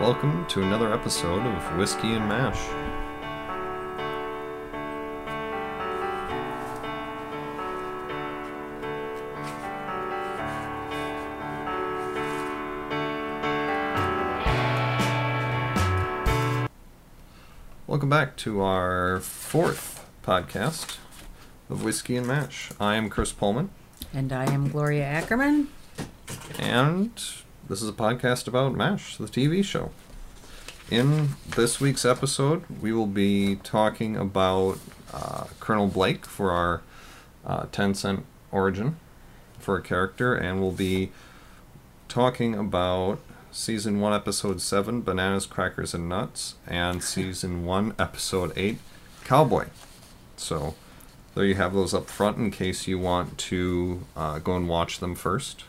Welcome to another episode of Whiskey and Mash. Welcome back to our fourth podcast of Whiskey and Mash. I am Chris Pullman. And I am Gloria Ackerman. And this is a podcast about MASH, the TV show. In this week's episode, we will be talking about Colonel Blake for our 10-cent origin for a character, and we'll be talking about Season 1, Episode 7, Bananas, Crackers, and Nuts, and Season 1, Episode 8, Cowboy. So there you have those up front in case you want to go and watch them first,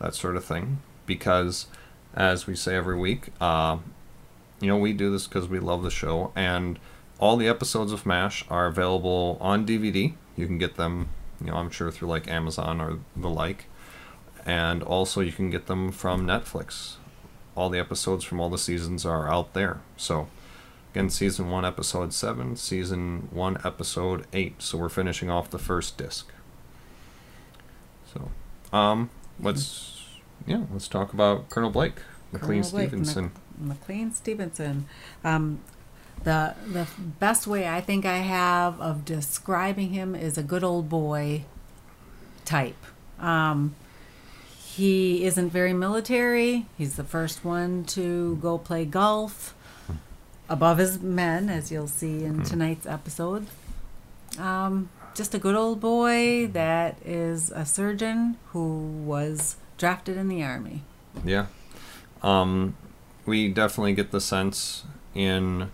that sort of thing. Because, as we say every week, we do this because we love the show, and all the episodes of MASH are available on DVD. You can get them, I'm sure through like Amazon or the like, and also you can get them from Netflix. All the episodes from all the seasons are out there. So, again, Season 1, Episode 7, Season 1, Episode 8. So we're finishing off the first disc. So, let's talk about Colonel Blake, McLean Stevenson. McLean Stevenson. The best way I think I have of describing him is a good old boy type. He isn't very military. He's the first one to go play golf above his men, as you'll see in tonight's episode. Just a good old boy that is a surgeon who was drafted in the Army. Yeah. We definitely get the sense in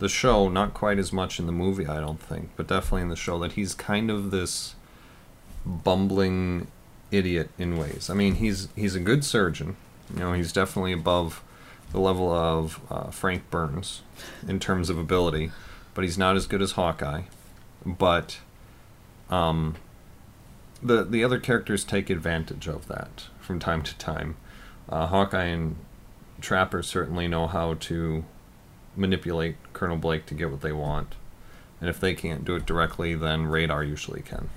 the show, not quite as much in the movie, I don't think, but definitely in the show, that he's kind of this bumbling idiot in ways. I mean, he's a good surgeon. He's definitely above the level of Frank Burns in terms of ability, but he's not as good as Hawkeye. But the other characters take advantage of that from time to time. Hawkeye and Trapper certainly know how to manipulate Colonel Blake to get what they want. And if they can't do it directly, then Radar usually can.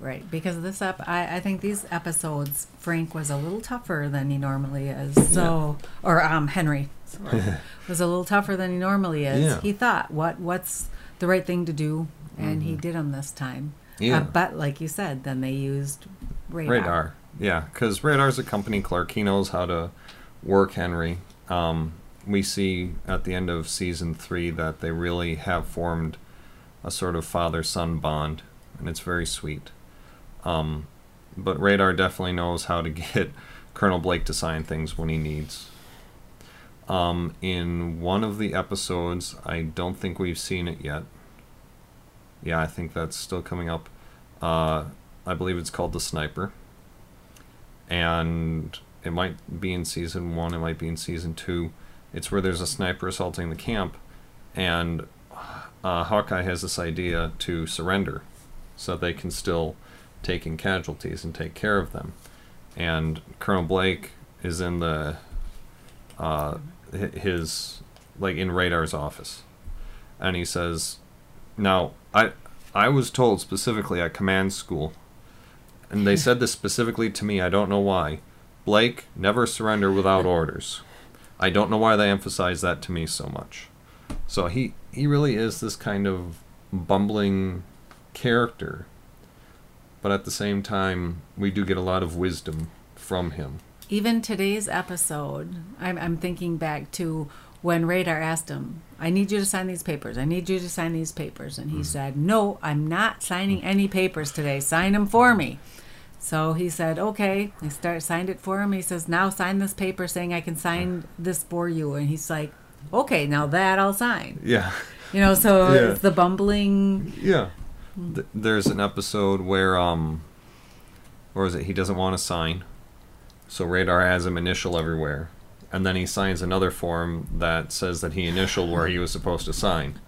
Right, because this I think these episodes, Frank was a little tougher than he normally is. So, yeah. Or Henry was a little tougher than he normally is. Yeah. He thought, what's the right thing to do? And he did them this time. Yeah. But, like you said, then they used Radar. Yeah, because Radar's a company clerk. He knows how to work Henry. We see at the end of Season 3 that they really have formed a sort of father-son bond, and it's very sweet. But Radar definitely knows how to get Colonel Blake to sign things when he needs. In one of the episodes, I don't think we've seen it yet. Yeah, I think that's still coming up. I believe it's called The Sniper. And it might be in Season 1, it might be in Season 2. It's where there's a sniper assaulting the camp, and Hawkeye has this idea to surrender so they can still take in casualties and take care of them. And Colonel Blake is in in Radar's office. And he says, now, I was told specifically at command school, and they said this specifically to me, I don't know why, Blake, never surrender without orders. I don't know why they emphasize that to me so much. So he really is this kind of bumbling character, but at the same time, we do get a lot of wisdom from him. Even today's episode, I'm thinking back to when Radar asked him, I need you to sign these papers. I need you to sign these papers. And he said, no, I'm not signing any papers today. Sign them for me. So he said, okay. I signed it for him. He says, now sign this paper saying I can sign this for you. And he's like, okay, now that I'll sign. Yeah. It's the bumbling. Yeah. There's an episode where, he doesn't want to sign. So Radar has him initial everywhere. And then he signs another form that says that he initialed where he was supposed to sign.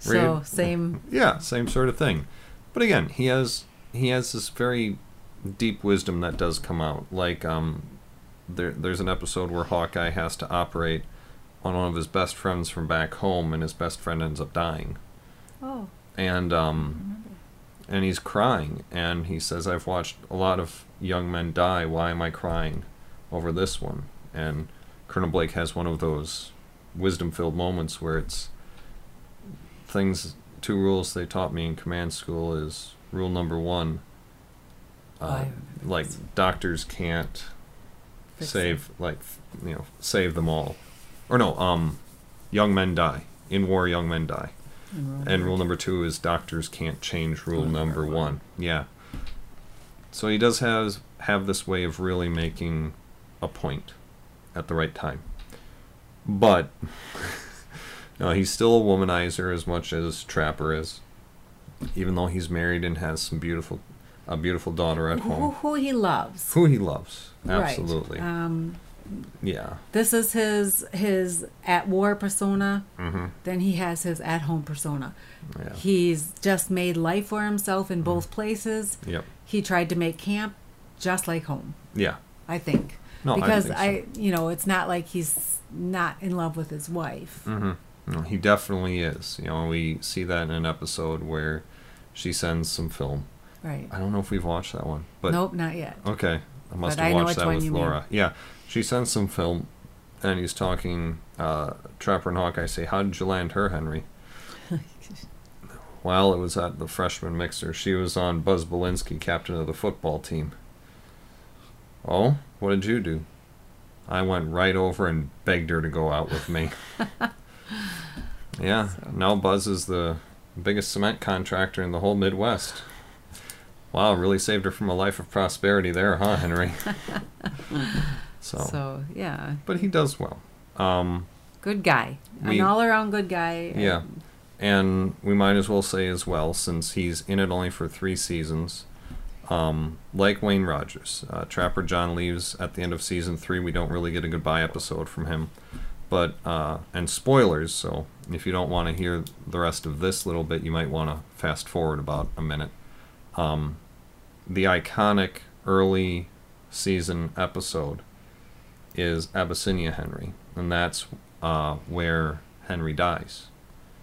So, same. Yeah, same sort of thing. But again, he has this very deep wisdom that does come out. Like, there's an episode where Hawkeye has to operate on one of his best friends from back home, and his best friend ends up dying. Oh. And and he's crying, and he says, I've watched a lot of young men die. Why am I crying over this one? And Colonel Blake has one of those wisdom-filled moments where it's things, two rules they taught me in command school is rule number one, like doctors can't save, like, you know, save them all. Or no, young men die. In war, young men die. And rule number two is doctors can't change rule number one. Yeah. So he does have this way of really making a point at the right time. But no, he's still a womanizer as much as Trapper is, even though he's married and has some beautiful daughter at home. Who he loves. Who he loves. Absolutely. Right. Yeah. This is his at-war persona. Mm-hmm. Then he has his at-home persona. Yeah. He's just made life for himself in both places. Yep. He tried to make camp just like home. Yeah. I think. No, because I you know, it's not like he's not in love with his wife. Mm-hmm. No, he definitely is. You know, we see that in an episode where she sends some film. Right. I don't know if we've watched that one. But nope, not yet. Okay. I must have watched that with Laura. Mean. Yeah. She sends some film, and he's talking, Trapper and Hawkeye say, how did you land her, Henry? Well, it was at the freshman mixer. She was on Buzz Belinsky, captain of the football team. Oh, what did you do? I went right over and begged her to go out with me. Yeah, so. Now Buzz is the biggest cement contractor in the whole Midwest. Wow, really saved her from a life of prosperity there, huh, Henry? So, yeah. But he does well. Good guy. An all-around good guy. Yeah. And we might as well say as well, since he's in it only for 3 seasons, like Wayne Rogers, Trapper John leaves at the end of season 3. We don't really get a goodbye episode from him. But, and spoilers, so if you don't want to hear the rest of this little bit, you might want to fast forward about a minute. The iconic early season episode is Abyssinia Henry, and that's where Henry dies.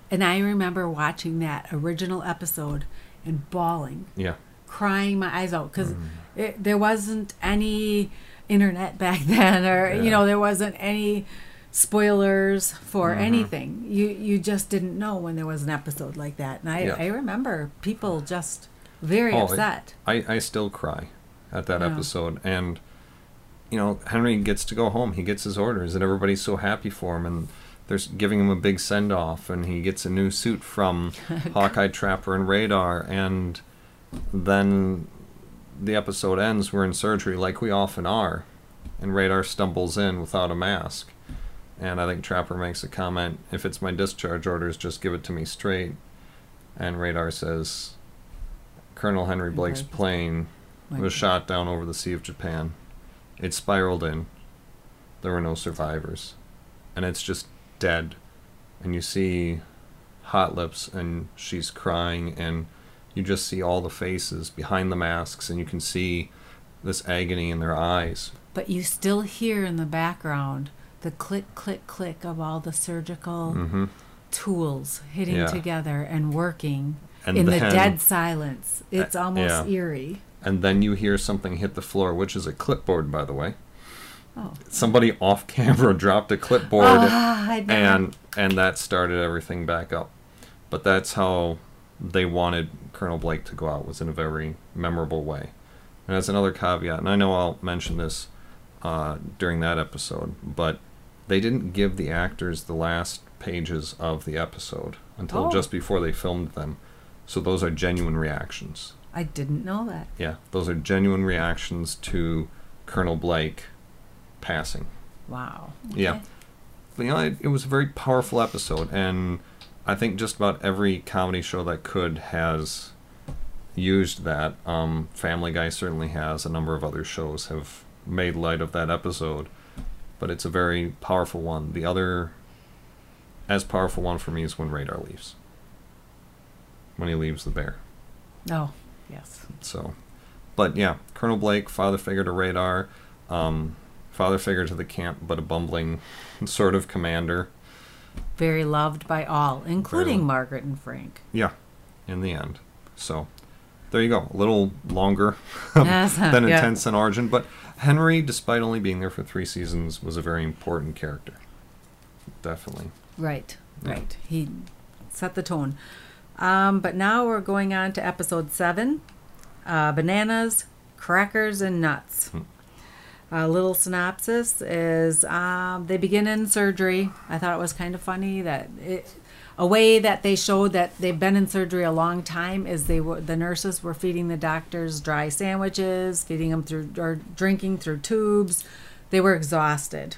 And I remember watching that original episode and bawling. Yeah. Crying my eyes out, because there wasn't any internet back then, or, you know, there wasn't any spoilers for anything. You just didn't know when there was an episode like that. And I remember people just... very upset. I still cry at that episode. And, you know, Henry gets to go home. He gets his orders, and everybody's so happy for him. And they're giving him a big send-off, and he gets a new suit from Hawkeye, Trapper, and Radar. And then the episode ends. We're in surgery, like we often are. And Radar stumbles in without a mask. And I think Trapper makes a comment, if it's my discharge orders, just give it to me straight. And Radar says... Colonel Henry Blake's plane was shot down over the Sea of Japan. It spiraled in. There were no survivors. And it's just dead. And you see Hot Lips, and she's crying, and you just see all the faces behind the masks, and you can see this agony in their eyes. But you still hear in the background the click, click, click of all the surgical tools hitting together and working. And in the dead silence. It's almost eerie. And then you hear something hit the floor, which is a clipboard, by the way. Oh. Somebody off camera dropped a clipboard, and that started everything back up. But that's how they wanted Colonel Blake to go out, was in a very memorable way. And that's another caveat, and I know I'll mention this during that episode, but they didn't give the actors the last pages of the episode until just before they filmed them. So those are genuine reactions. I didn't know that. Yeah, those are genuine reactions to Colonel Blake passing. Wow. Okay. Yeah. But, you know, it was a very powerful episode, and I think just about every comedy show that could has used that. Family Guy certainly has. A number of other shows have made light of that episode, but it's a very powerful one. The other, as powerful one for me, is when Radar leaves. When he leaves the bear. Oh, yes. So, but yeah, Colonel Blake, father figure to Radar, father figure to the camp, but a bumbling sort of commander. Very loved by all, including Margaret and Frank. Yeah, in the end. So there you go. A little longer than intense in origin. But Henry, despite only being there for 3 seasons, was a very important character. Definitely. Right, yeah. Right. He set the tone. But now we're going on to episode 7, Bananas, Crackers, and Nuts. A little synopsis is they begin in surgery. I thought it was kind of funny that a way that they showed that they've been in surgery a long time is the nurses were feeding the doctors dry sandwiches, feeding them through or drinking through tubes. They were exhausted.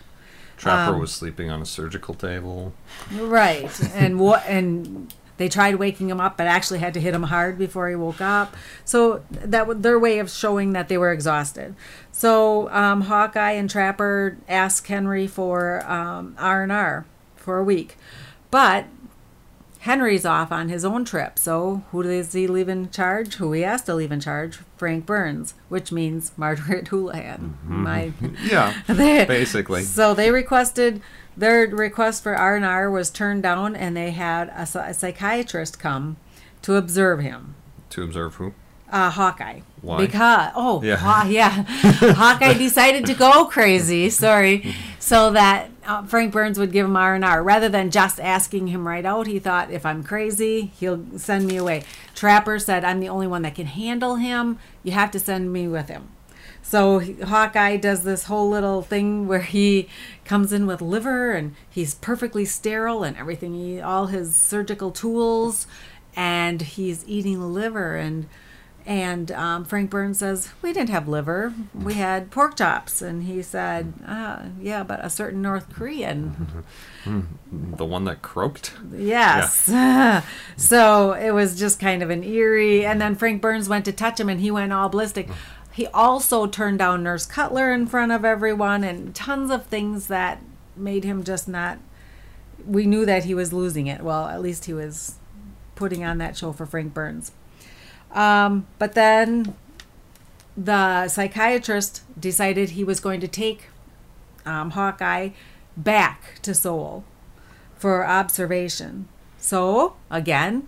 Trapper was sleeping on a surgical table. Right, and they tried waking him up, but actually had to hit him hard before he woke up. So that was their way of showing that they were exhausted. So Hawkeye and Trapper asked Henry for R&R for a week. But Henry's off on his own trip. So who does he leave in charge? Who he asked to leave in charge? Frank Burns, which means Margaret Houlihan. Mm-hmm. Basically. So they requested... Their request for R&R was turned down, and they had a psychiatrist come to observe him. To observe who? Hawkeye. Why? Because, Hawkeye decided to go crazy, so that Frank Burns would give him R&R. Rather than just asking him right out, he thought, if I'm crazy, he'll send me away. Trapper said, I'm the only one that can handle him. You have to send me with him. So Hawkeye does this whole little thing where he comes in with liver, and he's perfectly sterile and everything, all his surgical tools, and he's eating liver. And Frank Burns says, we didn't have liver. We had pork chops. And he said, yeah, but a certain North Korean. The one that croaked? Yes. Yeah. So it was just kind of an eerie. And then Frank Burns went to touch him, and he went all ballistic. He also turned down Nurse Cutler in front of everyone, and tons of things that made him just not... We knew that he was losing it. Well, at least he was putting on that show for Frank Burns. But then the psychiatrist decided he was going to take Hawkeye back to Seoul for observation. So, again,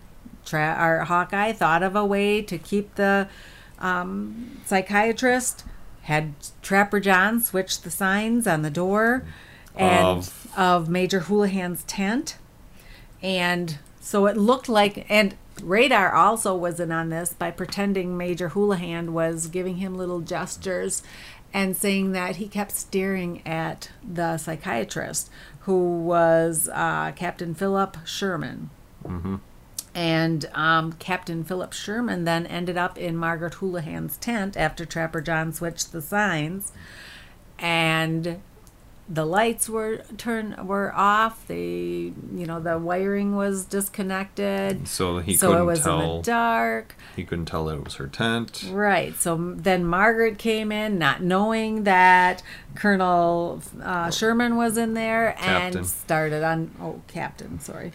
our Hawkeye thought of a way to keep the... psychiatrist, had Trapper John switch the signs on the door of Major Houlihan's tent. And so it looked like, and Radar also was in on this by pretending Major Houlihan was giving him little gestures and saying that he kept staring at the psychiatrist, who was Captain Philip Sherman. Mm-hmm. And Captain Philip Sherman then ended up in Margaret Houlihan's tent after Trapper John switched the signs. And the lights were off. The wiring was disconnected. So it was in the dark. He couldn't tell that it was her tent. Right. So then Margaret came in, not knowing that Colonel Sherman was in there, and started on... Oh, Captain, sorry.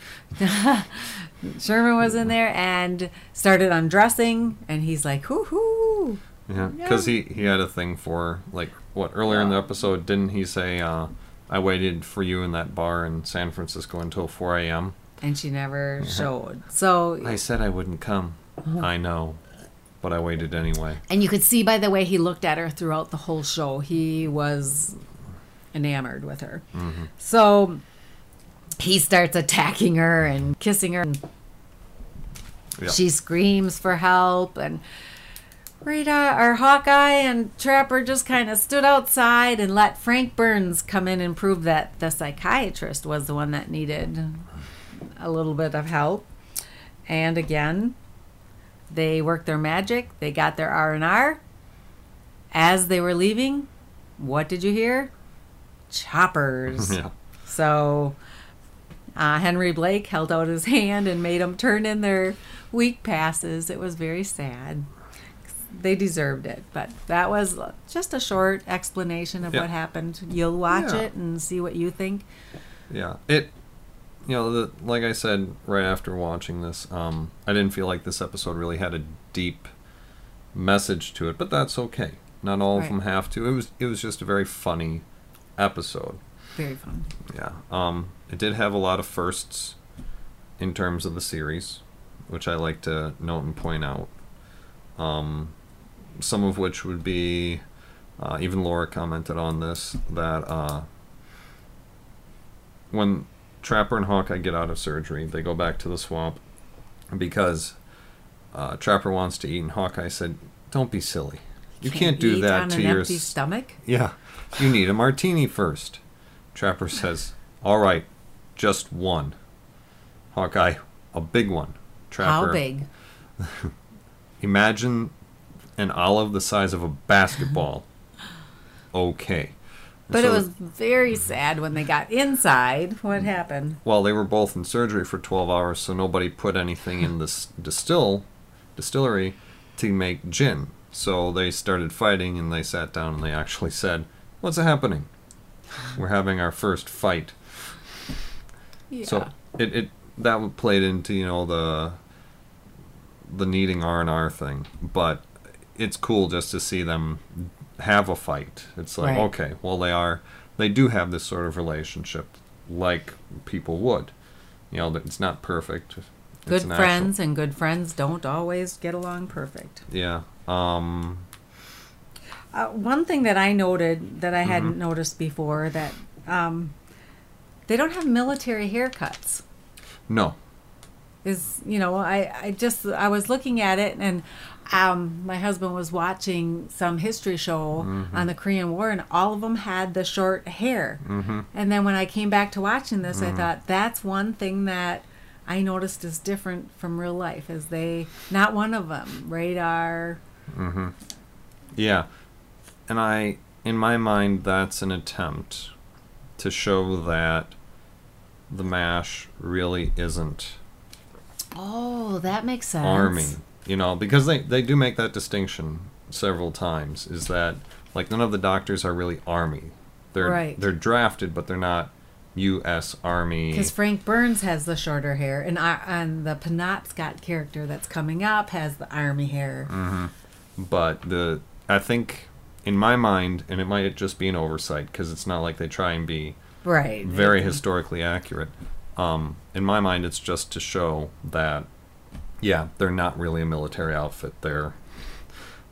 Sherman was in there and started undressing, and he's like, hoo-hoo. Yeah, because he had a thing for, like, earlier in the episode, didn't he say, I waited for you in that bar in San Francisco until 4 a.m.? And she never showed. So I said I wouldn't come. I know. But I waited anyway. And you could see by the way he looked at her throughout the whole show, he was enamored with her. Mm-hmm. So... He starts attacking her and kissing her. Yep. She screams for help. And Hawkeye and Trapper just kind of stood outside and let Frank Burns come in and prove that the psychiatrist was the one that needed a little bit of help. And again, they worked their magic. They got their R&R. As they were leaving, what did you hear? Choppers. Yeah. So... Henry Blake held out his hand and made them turn in their week passes. It was very sad. They deserved it. But that was just a short explanation of what happened. You'll watch it and see what you think. Yeah. Like I said right after watching this, I didn't feel like this episode really had a deep message to it. But that's okay. Not all of them have to. It was just a very funny episode. Very fun. Yeah. It did have a lot of firsts in terms of the series, which I like to note and point out. Some of which would be, even Laura commented on this, that when Trapper and Hawkeye get out of surgery, they go back to the swamp because Trapper wants to eat, and Hawkeye said, "Don't be silly. You can't do that to your empty stomach. Yeah, you need a martini first." Trapper says, "All right, just one." Hawkeye, "A big one." Trapper, "How big?" "Imagine an olive the size of a basketball." Okay. But so it was very sad when they got inside. What happened? Well, they were both in surgery for 12 hours, so nobody put anything in this distillery to make gin. So they started fighting, and they sat down, and they actually said, "What's happening? We're having our first fight." Yeah. So it that played into, you know, the needing R&R thing. But it's cool just to see them have a fight. It's like, right. Okay, well, they do have this sort of relationship like people would. You know, it's not perfect. Good friends and good friends don't always get along perfect. Yeah. One thing that I noted that I hadn't noticed before, that they don't have military haircuts. No. Is, you know, I was looking at it, and my husband was watching some history show on the Korean War, and all of them had the short hair. Mm-hmm. And then when I came back to watching this, I thought, that's one thing that I noticed is different from real life, is not one of them, Radar. Mm-hmm. Yeah. And in my mind, that's an attempt to show that the MASH really isn't. Oh, that makes sense. Army. You know, because they do make that distinction several times, is that, like, none of the doctors are really Army. They're drafted, but they're not U.S. Army. Because Frank Burns has the shorter hair, and the Penobscot character that's coming up has the Army hair. Mm-hmm. But I think, in my mind, and it might just be an oversight, because it's not like they try and be very historically accurate. In my mind, it's just to show that, yeah, they're not really a military outfit. They're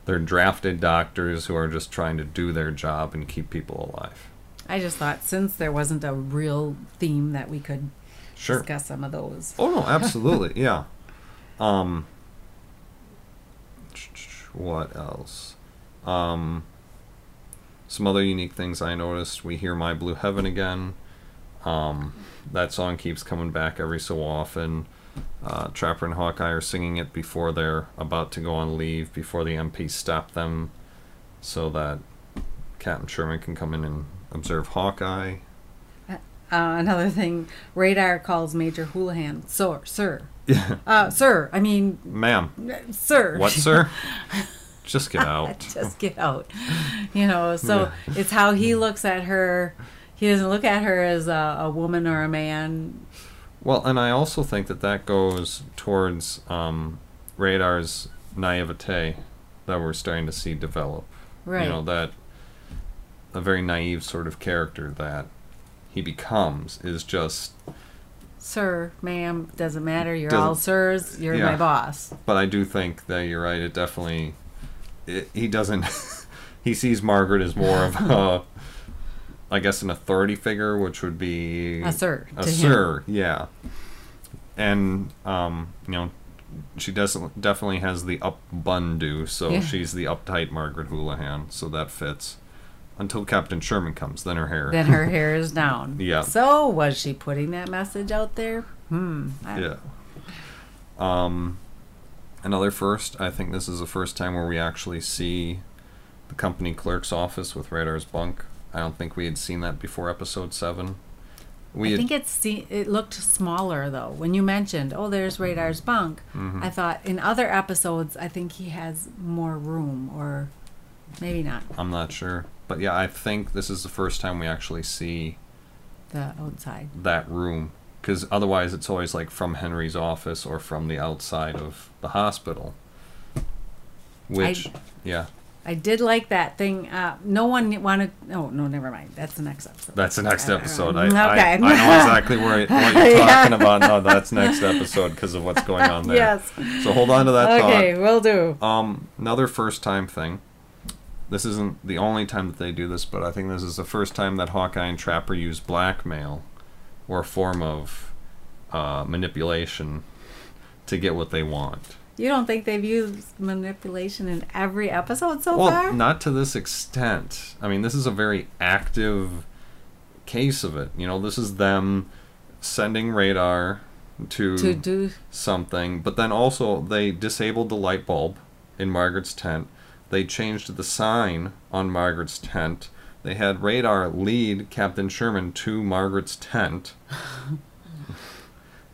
drafted doctors who are just trying to do their job and keep people alive. I just thought, since there wasn't a real theme, that we could discuss some of those. Oh, no, absolutely, yeah. What else? Some other unique things I noticed. We hear My Blue Heaven again. That song keeps coming back every so often. Trapper and Hawkeye are singing it before they're about to go on leave, before the MP stop them, so that Captain Sherman can come in and observe Hawkeye. Another thing, Radar calls Major Houlihan sir. Sir, I mean... Ma'am. Sir. What, sir? Just get out. Just get out. You know, so it's how he looks at her. He doesn't look at her as a woman or a man. Well, and I also think that goes towards Radar's naivete that we're starting to see develop. Right. You know, that a very naive sort of character that he becomes is just... Sir, ma'am, doesn't matter. You're all sirs. You're my boss. But I do think that you're right. It definitely... he doesn't... he sees Margaret as more of a... I guess an authority figure, which would be... A sir. A sir, yeah. And, you know, she definitely has the up bun-do, so she's the uptight Margaret Houlihan, so that fits. Until Captain Sherman comes, then her hair... Then her hair is down. Yeah. So, was she putting that message out there? I don't know. Another first, I think this is the first time where we actually see the company clerk's office with Radar's bunk. I don't think we had seen that before episode 7. I think it looked smaller, though. When you mentioned, oh, there's Radar's bunk, I thought in other episodes, I think he has more room, or maybe not. I'm not sure. But yeah, I think this is the first time we actually see the outside. That room. Because otherwise it's always like from Henry's office or from the outside of the hospital. Which, I did like that thing. No one wanted. Oh no, never mind. That's the next episode. That's the next episode. I know exactly where what you're talking about. No, that's next episode because of what's going on there. Yes. So hold on to that thought. Okay, will do. Another first time thing. This isn't the only time that they do this, but I think this is the first time that Hawkeye and Trapper use blackmail or a form of manipulation to get what they want. You don't think they've used manipulation in every episode so far? Well, not to this extent. I mean, this is a very active case of it. You know, this is them sending Radar to do something. But then also, they disabled the light bulb in Margaret's tent. They changed the sign on Margaret's tent. They had Radar lead Captain Sherman to Margaret's tent.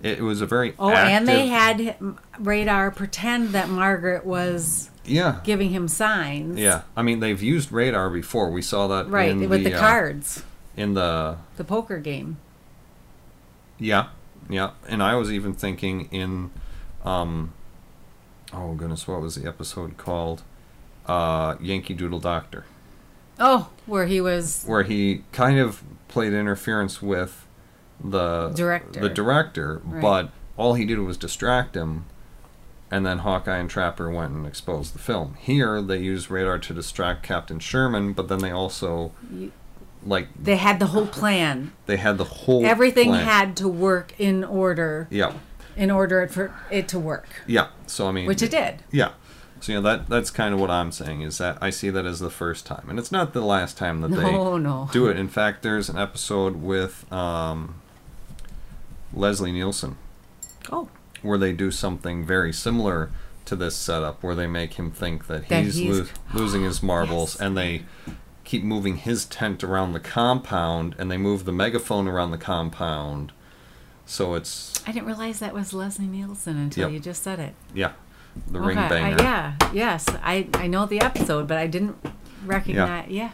It was a very active... and they had Radar pretend that Margaret was giving him signs. Yeah, I mean, they've used Radar before. We saw that in with the cards. In the poker game. Yeah, yeah. And I was even thinking in... oh, goodness, what was the episode called? Yankee Doodle Doctor. Oh, where he was... Where he kind of played interference with the director, right. But all he did was distract him, and then Hawkeye and Trapper went and exposed the film. Here, they used Radar to distract Captain Sherman, but then they also... They had the whole plan. They had the whole plan. Everything had to work in order. Yeah. In order for it to work. Yeah, so I mean... Which it did. Yeah. So, you know, that's kind of what I'm saying, is that I see that as the first time. And it's not the last time that they do it. In fact, there's an episode with Leslie Nielsen. Oh. Where they do something very similar to this setup, where they make him think that he's losing his marbles, yes. And they keep moving his tent around the compound, and they move the megaphone around the compound. So it's... I didn't realize that was Leslie Nielsen until you just said it. Yeah. The ring banger. I know the episode, but I didn't recognize. Yeah,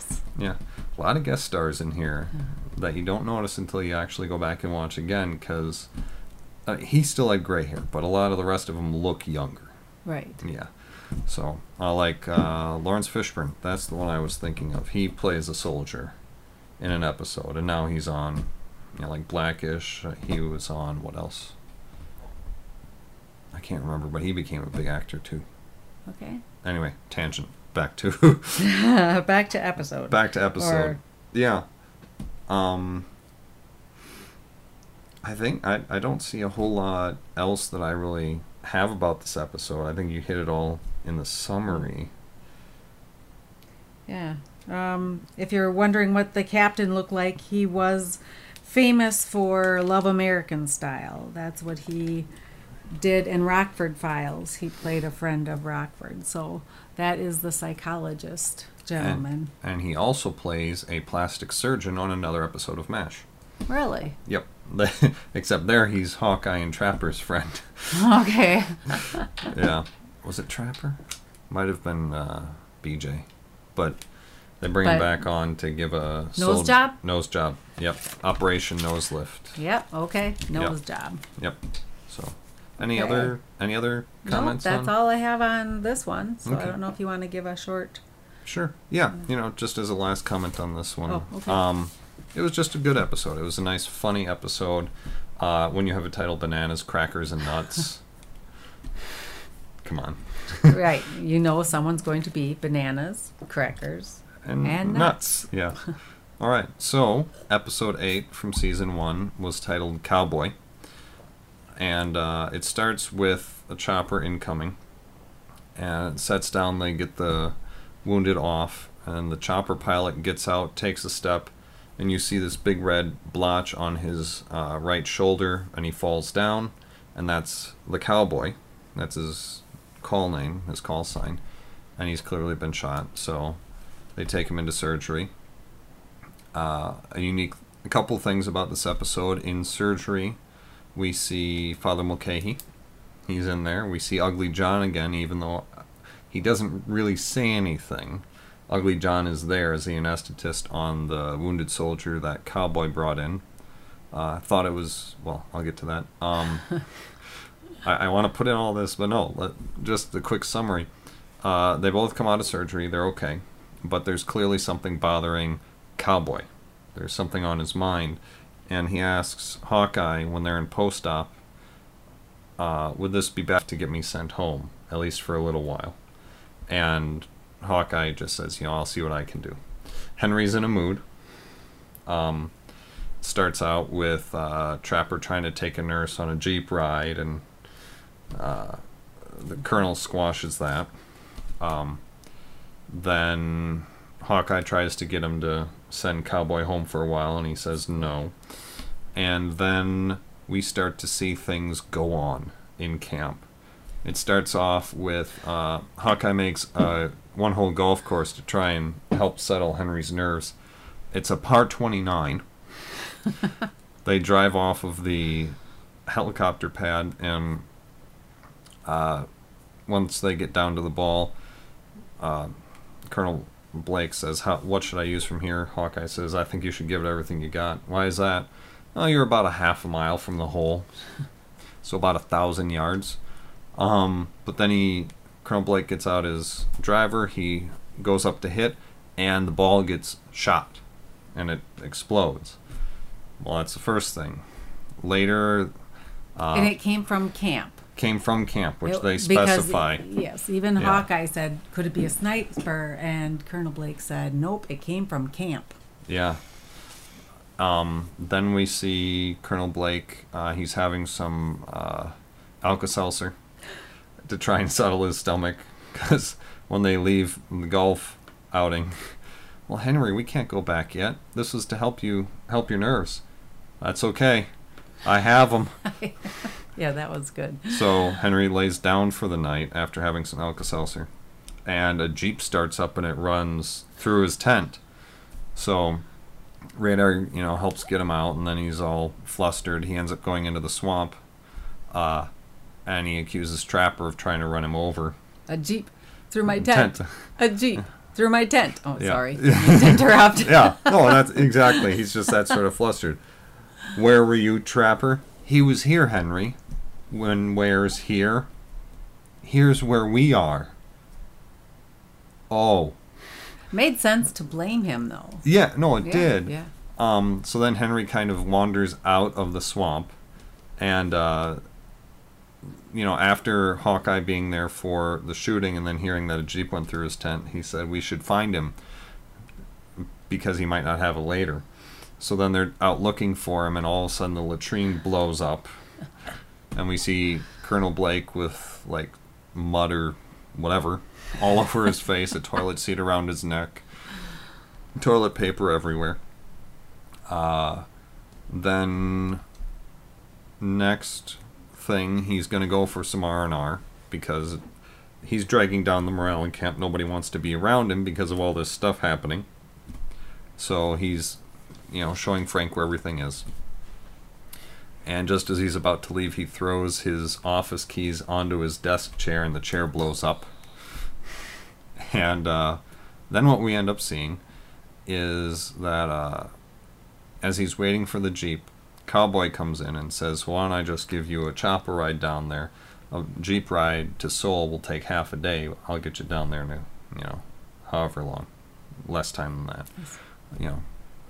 a lot of guest stars in here that you don't notice until you actually go back and watch again, because he still had gray hair, but a lot of the rest of them look younger. Right. Yeah. So like Lawrence Fishburne. That's the one I was thinking of. He plays a soldier in an episode, and now he's on, you know, like Blackish. He was on what else? I can't remember, but he became a big actor too. Okay. Anyway, tangent. Back to episode. Or... Yeah. I think I don't see a whole lot else that I really have about this episode. I think you hit it all in the summary. Yeah. If you're wondering what the captain looked like, he was famous for Love American Style. That's what he did in Rockford Files. He played a friend of Rockford. So that is the psychologist gentleman. And he also plays a plastic surgeon on another episode of MASH. Really? Yep. Except there he's Hawkeye and Trapper's friend. Okay. Yeah. Was it Trapper? Might have been BJ. But they bring him back on to give a... Nose job? Nose job. Yep. Operation Nose Lift. Yep. Okay. Nose job. Yep. So... Any other comments? No, that's all I have on this one. So okay. I don't know if you want to give a short... Sure. Yeah, you know, just as a last comment on this one. Oh, okay. It was just a good episode. It was a nice, funny episode. When you have a title, Bananas, Crackers, and Nuts. Come on. Right. You know someone's going to be bananas, crackers, and nuts. Yeah. All right. So, episode 8 from season 1 was titled Cowboy. And it starts with a chopper incoming, and it sets down, they get the wounded off, and the chopper pilot gets out, takes a step, and you see this big red blotch on his right shoulder, and he falls down, and that's the Cowboy. That's his call name, his call sign, and he's clearly been shot, so they take him into surgery. A couple things about this episode. In surgery, we see Father Mulcahy. He's in there. We see Ugly John again, even though he doesn't really say anything. Ugly John is there as the anesthetist on the wounded soldier that Cowboy brought in. I thought it was... Well, I'll get to that. I want to put in all this, but no. Just a quick summary. They both come out of surgery. They're okay. But there's clearly something bothering Cowboy. There's something on his mind. And he asks Hawkeye, when they're in post-op, would this be bad to get me sent home, at least for a little while? And Hawkeye just says, you know, I'll see what I can do. Henry's in a mood. Starts out with Trapper trying to take a nurse on a jeep ride, and the Colonel squashes that. Then Hawkeye tries to get him to send Cowboy home for a while, and he says no. And then we start to see things go on in camp. It starts off with Hawkeye makes one whole golf course to try and help settle Henry's nerves. It's a par 29. They drive off of the helicopter pad, and once they get down to the ball, Colonel Blake says, what should I use from here? Hawkeye says, I think you should give it everything you got. Why is that? Oh, you're about a half a mile from the hole, so about 1,000 yards. But then Colonel Blake gets out his driver, he goes up to hit, and the ball gets shot, and it explodes. Well, that's the first thing. Later... and it came from camp. Came from camp, which they specify. Yes, even Hawkeye said, could it be a sniper? And Colonel Blake said, nope, it came from camp. Yeah. Then we see Colonel Blake, he's having some Alka-Seltzer to try and settle his stomach, because when they leave the golf outing, well, Henry, we can't go back yet. This is to help your nerves. That's okay. I have them. Yeah, that was good. So Henry lays down for the night after having some Alka-Seltzer, and a jeep starts up and it runs through his tent. So Radar, you know, helps get him out, and then he's all flustered. He ends up going into the swamp, and he accuses Trapper of trying to run him over. A jeep through my tent. A jeep through my tent. Oh, yeah. Sorry. Interrupt. Yeah. No, that's exactly. He's just that sort of flustered. Where were you, Trapper? He was here, Henry. When where's here? Here's where we are. Oh. Made sense to blame him, though. Yeah, no, it did. Yeah. So then Henry kind of wanders out of the swamp. And, you know, after Hawkeye being there for the shooting and then hearing that a jeep went through his tent, he said we should find him because he might not have it later. So then they're out looking for him, and all of a sudden the latrine blows up. And we see Colonel Blake with, like, mud or whatever all over his face, a toilet seat around his neck, toilet paper everywhere. Then next thing, he's going to go for some R&R because he's dragging down the morale in camp. Nobody wants to be around him because of all this stuff happening. So he's... you know, showing Frank where everything is. And just as he's about to leave, he throws his office keys onto his desk chair, and the chair blows up. And then what we end up seeing is that as he's waiting for the Jeep, Cowboy comes in and says, why don't I just give you a chopper ride down there? A Jeep ride to Seoul will take half a day. I'll get you down there in, you know, however long. Less time than that. You know.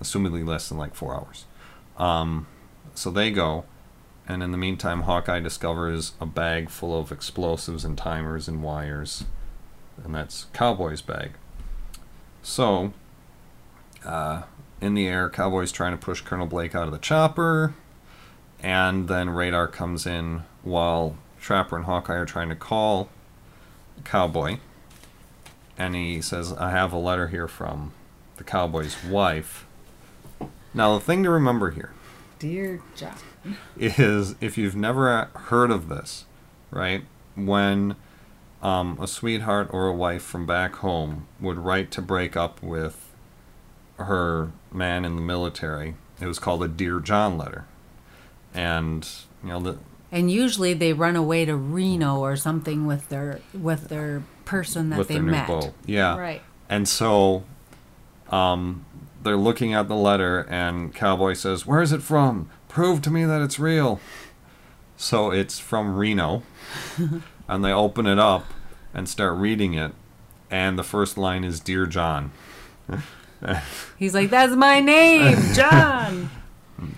Assumedly less than like 4 hours. So they go, and in the meantime Hawkeye discovers a bag full of explosives and timers and wires, and that's Cowboy's bag. So in the air, Cowboy's trying to push Colonel Blake out of the chopper, and then Radar comes in while Trapper and Hawkeye are trying to call Cowboy, and he says, I have a letter here from the Cowboy's wife. Now, the thing to remember here... Dear John. ...is, if you've never heard of this, right, when a sweetheart or a wife from back home would write to break up with her man in the military, it was called a Dear John letter. And, you know... and usually they run away to Reno or something with their person that they met. With their new beau. Yeah. Right. And so... they're looking at the letter, and Cowboy says, where is it from? Prove to me that it's real. So it's from Reno. And they open it up and start reading it. and the first line is "Dear John." He's like, "That's my name, John."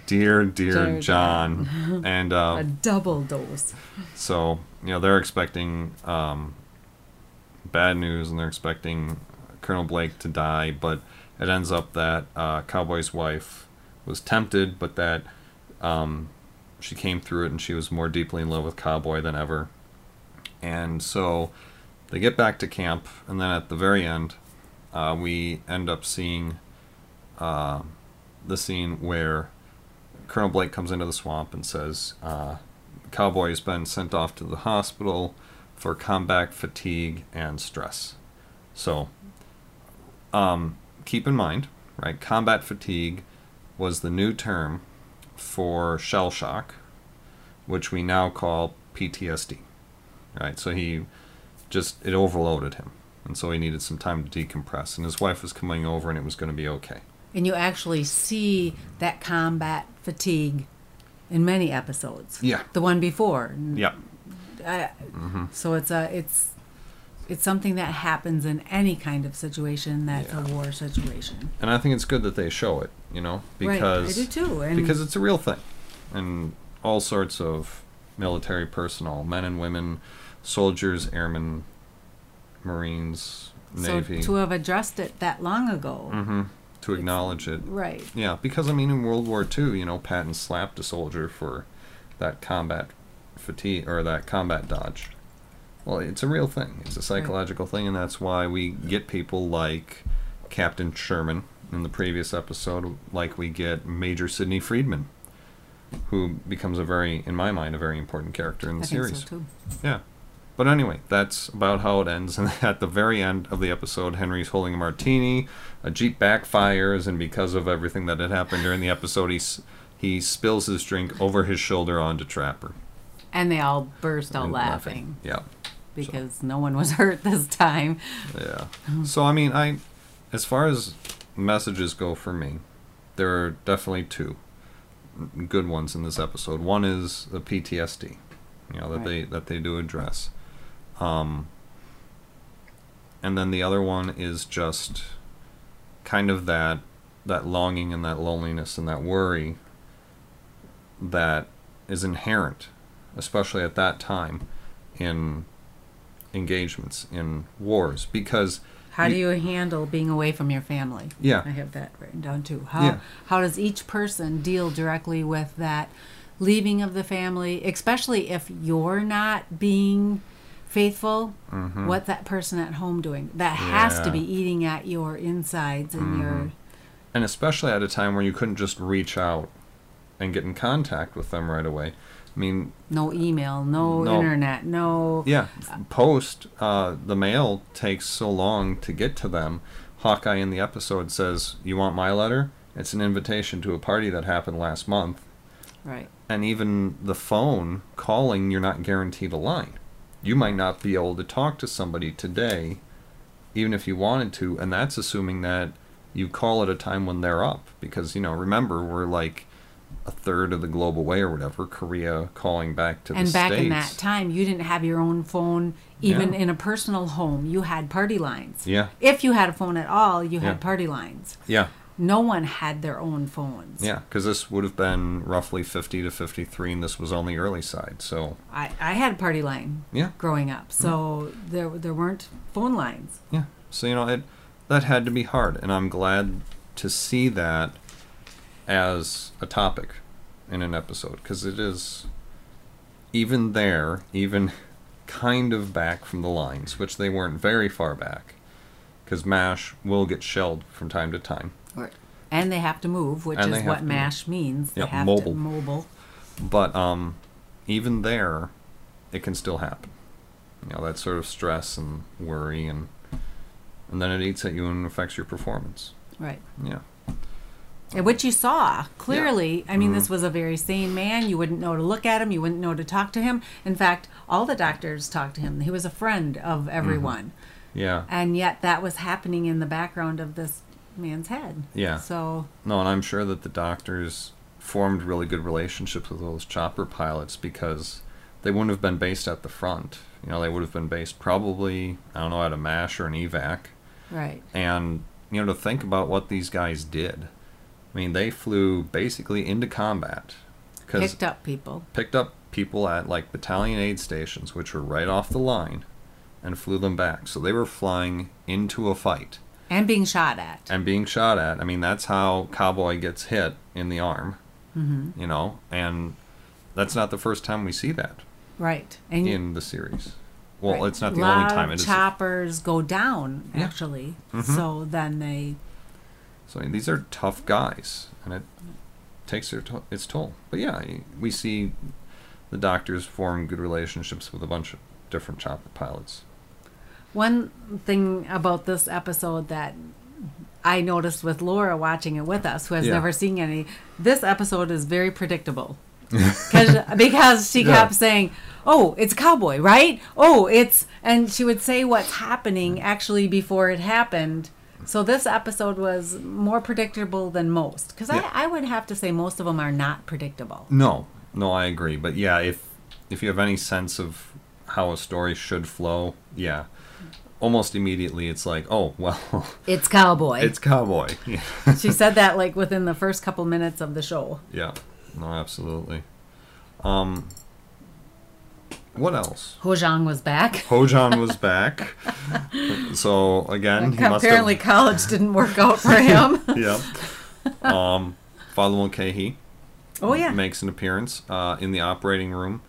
Dear John. And a double dose. So, you know, they're expecting bad news, and they're expecting Colonel Blake to die, but it ends up that Cowboy's wife was tempted, but that she came through it, and she was more deeply in love with Cowboy than ever. And so they get back to camp, and then at the very end, we end up seeing the scene where Colonel Blake comes into the swamp and says, Cowboy has been sent off to the hospital for combat fatigue and stress. So, keep in mind, right, combat fatigue was the new term for shell shock, which we now call PTSD, right? So it overloaded him, and so he needed some time to decompress, and his wife was coming over, and it was going to be okay. And you actually see that combat fatigue in many episodes. Yeah. The one before. Yeah. So it's something that happens in any kind of situation that's a war situation. And I think it's good that they show it, you know, because right. I do too. And because it's a real thing. And all sorts of military personnel, men and women, soldiers, airmen, Marines, Navy. So to have addressed it that long ago. Mm-hmm. To acknowledge it. Right. Yeah, because, I mean, in World War II, you know, Patton slapped a soldier for that combat fatigue, or that combat dodge. Well, it's a real thing. It's a psychological thing, and that's why we get people like Captain Sherman in the previous episode, like we get Major Sidney Friedman, who becomes a very, in my mind, a very important character in the series. I think so, too. Yeah. But anyway, that's about how it ends. And at the very end of the episode, Henry's holding a martini, a Jeep backfires, and because of everything that had happened during the episode, he spills his drink over his shoulder onto Trapper. And they all burst out laughing. Yeah. Because no one was hurt this time. Yeah. So, I mean, as far as messages go for me, there are definitely two good ones in this episode. One is the PTSD, you know, that they do address. And then the other one is just kind of that longing and that loneliness and that worry that is inherent, especially at that time, in engagements, in wars. Because how do you handle being away from your family? Yeah. I have that written down too. How does each person deal directly with that leaving of the family, especially if you're not being faithful, mm-hmm. what that person at home doing. That has to be eating at your insides and mm-hmm. your... And especially at a time where you couldn't just reach out and get in contact with them right away. I mean... No email, no internet, no... Yeah, post. The mail takes so long to get to them. Hawkeye in the episode says, "You want my letter? It's an invitation to a party that happened last month." Right. And even the phone calling, you're not guaranteed a line. You might not be able to talk to somebody today, even if you wanted to, and that's assuming that you call at a time when they're up. Because, you know, remember, we're like a third of the globe away or whatever, Korea calling back to the States. And back in that time, you didn't have your own phone, even in a personal home. You had party lines. Yeah. If you had a phone at all, you had party lines. Yeah. No one had their own phones. Yeah, because this would have been roughly 50 to 53, and this was on the early side. So I had a party line growing up, so there weren't phone lines. Yeah, so, you know, that had to be hard, and I'm glad to see that as a topic in an episode, because it is, even there, even kind of back from the lines, which they weren't very far back, because MASH will get shelled from time to time. Right. And they have to move, which is what MASH means. They have to mobile. But even there, it can still happen. You know, that sort of stress and worry, and then it eats at you and affects your performance. Right. Yeah. And what you saw, clearly, I mean, this was a very sane man. You wouldn't know to look at him. You wouldn't know to talk to him. In fact, all the doctors talked to him. He was a friend of everyone. Mm-hmm. Yeah. And yet that was happening in the background of this man's head. Yeah. So no, and I'm sure that the doctors formed really good relationships with those chopper pilots, because they wouldn't have been based at the front. You know, they would have been based probably, I don't know, at a MASH or an evac. Right. And, you know, to think about what these guys did. I mean, they flew basically into combat. Picked up people. Picked up people at, like, battalion aid stations, which were right off the line, and flew them back. So they were flying into a fight. And being shot at. And being shot at. I mean, that's how Cowboy gets hit in the arm, mm-hmm. you know, and that's not the first time we see that. Right. And in the series. Well, right. It's not the only time. It is. Choppers go down, actually. Yeah. Mm-hmm. So then they... So I mean, these are tough guys, and it takes its toll. But yeah, we see the doctors form good relationships with a bunch of different chopper pilots. One thing about this episode that I noticed with Laura watching it with us, who has never seen any, this episode is very predictable. Because she kept saying, oh, it's Cowboy, right? Oh, it's... And she would say what's happening actually before it happened. So this episode was more predictable than most. Because I would have to say most of them are not predictable. No, I agree. But yeah, if you have any sense of how a story should flow, yeah. Almost immediately it's like, oh, well. It's Cowboy. It's Cowboy. Yeah. She said that like within the first couple minutes of the show. Yeah. No, absolutely. What else? Ho-Jang was back. So, again, like, he must apparently have... college didn't work out for him. Yeah. Father Mulcahy makes an appearance in the operating room.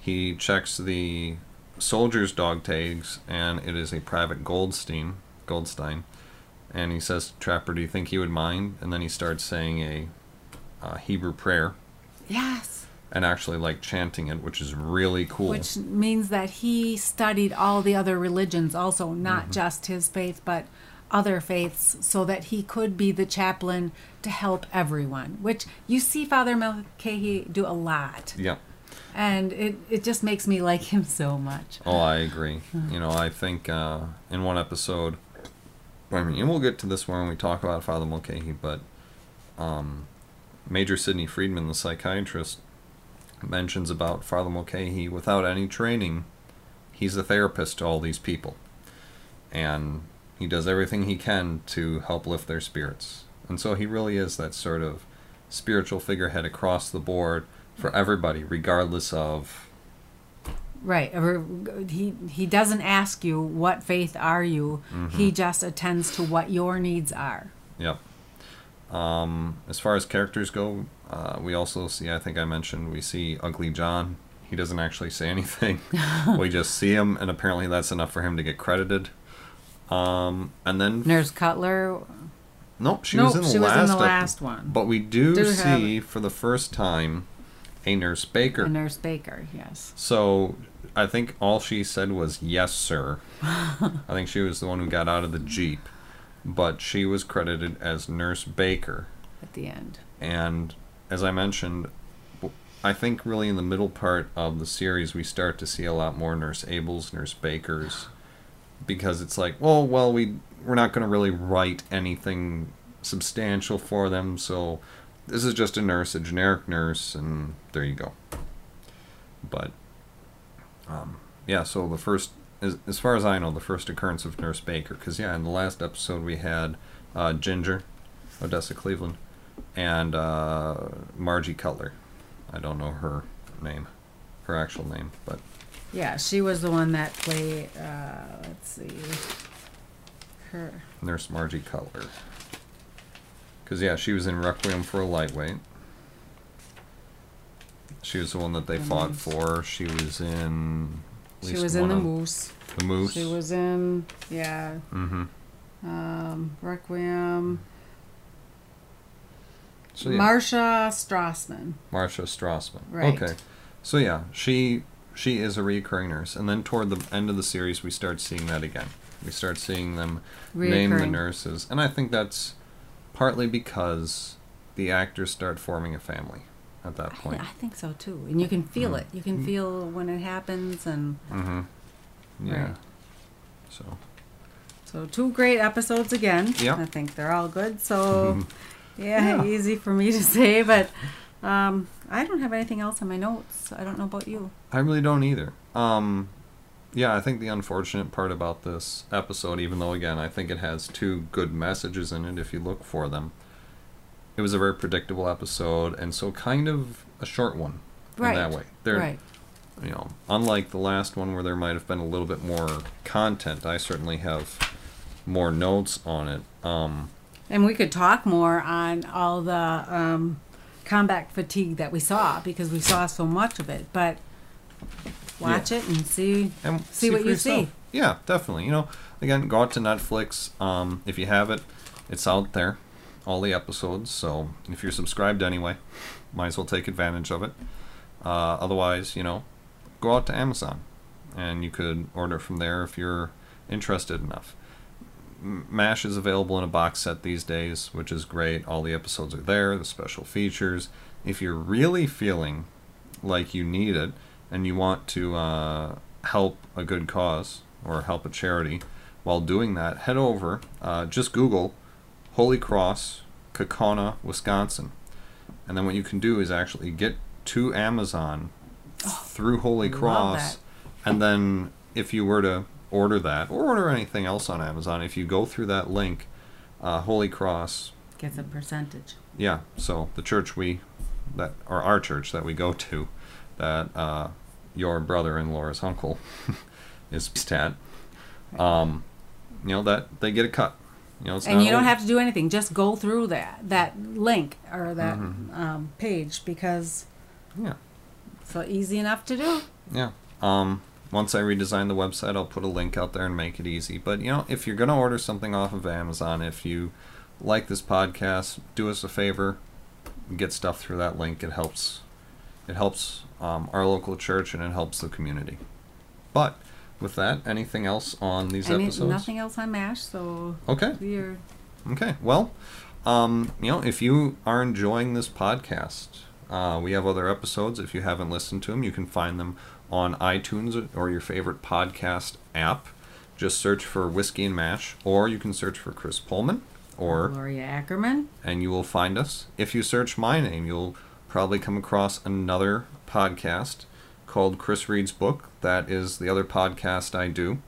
He checks the soldier's dog tags, and it is a Private Goldstein. And he says, Trapper, do you think he would mind? And then he starts saying a Hebrew prayer. Yes. And actually, like, chanting it, which is really cool. Which means that he studied all the other religions also, not just his faith, but other faiths, so that he could be the chaplain to help everyone, which you see Father Mulcahy do a lot. Yeah. And it just makes me like him so much. Oh, I agree. You know, I think in one episode, I mean, and we'll get to this one when we talk about Father Mulcahy, but Major Sidney Friedman, the psychiatrist, mentions about Father Mulcahy, without any training, he's a therapist to all these people. And he does everything he can to help lift their spirits. And so he really is that sort of spiritual figurehead across the board for everybody, regardless of... Right. He doesn't ask you, what faith are you? Mm-hmm. He just attends to what your needs are. Yep. As far as characters go, we also see, I think I mentioned, we see Ugly John. He doesn't actually say anything. We just see him, and apparently that's enough for him to get credited. And then... Nurse Cutler... Nope, she was in the last one. But we do see, for the first time, a Nurse Baker. A Nurse Baker, yes. So, I think all she said was, yes, sir. I think she was the one who got out of the Jeep. But she was credited as Nurse Baker. At the end. And, as I mentioned, I think really in the middle part of the series, we start to see a lot more Nurse Abels, Nurse Bakers. Because it's like, well, we're not going to really write anything substantial for them, so this is just a nurse, a generic nurse, and there you go. But, yeah, so the first... As far as I know, the first occurrence of Nurse Baker. Because, in the last episode we had Ginger, Odessa Cleveland, and Margie Cutler. I don't know her actual name. But yeah, she was the one that played, let's see, her. Nurse Margie Cutler. Because, she was in Requiem for a Lightweight. She was the one that they fought for. She was in... She was in The Moose. She was in, Requiem. So, Marsha Strassman. Right. Okay. So, she is a reoccurring nurse. And then toward the end of the series, we start seeing that again. We start seeing them name the nurses. And I think that's partly because the actors start forming a family at that point. I think so too, and you can feel it. You can feel when it happens, and right. So two great episodes again. I think they're all good. So easy for me to say, but I don't have anything else on my notes. I don't know about you. I really don't either. Yeah, I think the unfortunate part about this episode, even though, again, I think it has two good messages in it if you look for them, it was a very predictable episode, and so kind of a short one in that way. Right. You know, unlike the last one where there might have been a little bit more content, I certainly have more notes on it. And we could talk more on all the combat fatigue that we saw, because we saw so much of it, but watch it and see what you see. Yeah, definitely. You know, again, go out to Netflix. If you have it, it's out there, all the episodes, so if you're subscribed anyway, might as well take advantage of it. Otherwise, you know, go out to Amazon, and you could order from there if you're interested enough. MASH is available in a box set these days, which is great. All the episodes are there, the special features. If you're really feeling like you need it, and you want to help a good cause or help a charity while doing that, head over, just Google Holy Cross, Kokona, Wisconsin. And then what you can do is actually get to Amazon through Holy Cross, and then if you were to order that or order anything else on Amazon, if you go through that link, Holy Cross gets a percentage. Yeah, so the church our church that we go to, that your brother and Laura's uncle is stat, you know, that they get a cut. You know, and you don't have to do anything. Just go through that link or that page, because it's so easy enough to do. Yeah. Once I redesign the website, I'll put a link out there and make it easy. But, you know, if you're going to order something off of Amazon, if you like this podcast, do us a favor, get stuff through that link. It helps. It helps our local church, and it helps the community. But with that, anything else on these episodes? Nothing else on MASH, so... Okay. Okay, well, you know, if you are enjoying this podcast, we have other episodes. If you haven't listened to them, you can find them on iTunes or your favorite podcast app. Just search for Whiskey and MASH, or you can search for Chris Pullman or Gloria Ackerman, and you will find us. If you search my name, you'll probably come across another podcast called Chris Reed's Book. That is the other podcast I do,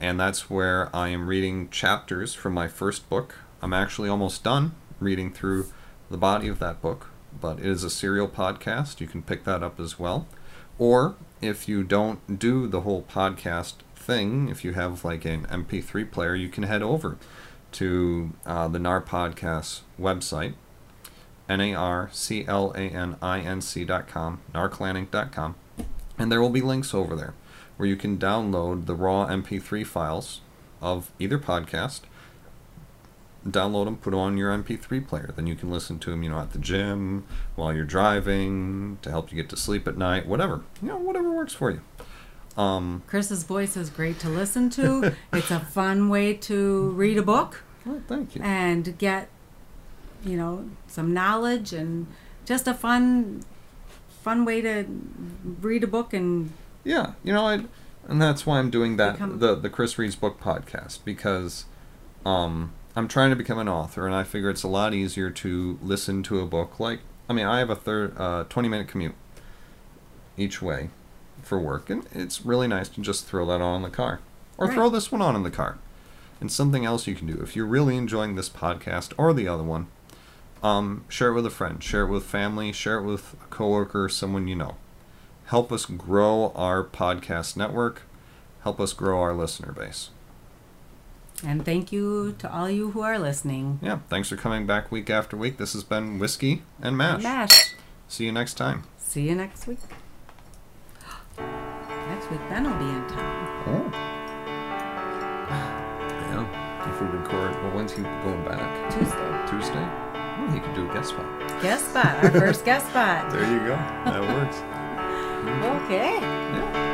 and that's where I am reading chapters from my first book. I'm actually almost done reading through the body of that book, but it is a serial podcast. You can pick that up as well. Or if you don't do the whole podcast thing, if you have like an MP3 player, you can head over to the NAR Podcast website, narclaninc.com, narclaninc.com, and there will be links over there where you can download the raw MP3 files of either podcast, download them, put them on your MP3 player. Then you can listen to them, you know, at the gym, while you're driving, to help you get to sleep at night, whatever. You know, whatever works for you. Chris's voice is great to listen to. It's a fun way to read a book. Oh, thank you. And get, you know, some knowledge, and just a fun way to read a book. And yeah, you know, and that's why I'm doing that, the Chris Reed's Book podcast, because I'm trying to become an author, and I figure it's a lot easier to listen to a book. Like, I mean, I have a 20-minute commute each way for work, and it's really nice to just throw that on in the car, or throw this one on in the car. And something else you can do, if you're really enjoying this podcast or the other one, share it with a friend, share it with family, share it with a coworker, someone you know. Help us grow our podcast network. Help us grow our listener base. And thank you to all you who are listening. Yeah, thanks for coming back week after week. This has been Whiskey and MASH. See you next time. See you next week. Next week, Ben will be in town. Oh. Yeah, if we record, well, when's he going back? Tuesday? You could do a guest spot. Guest spot. Our first guest spot. There you go. That works. Okay. Yeah.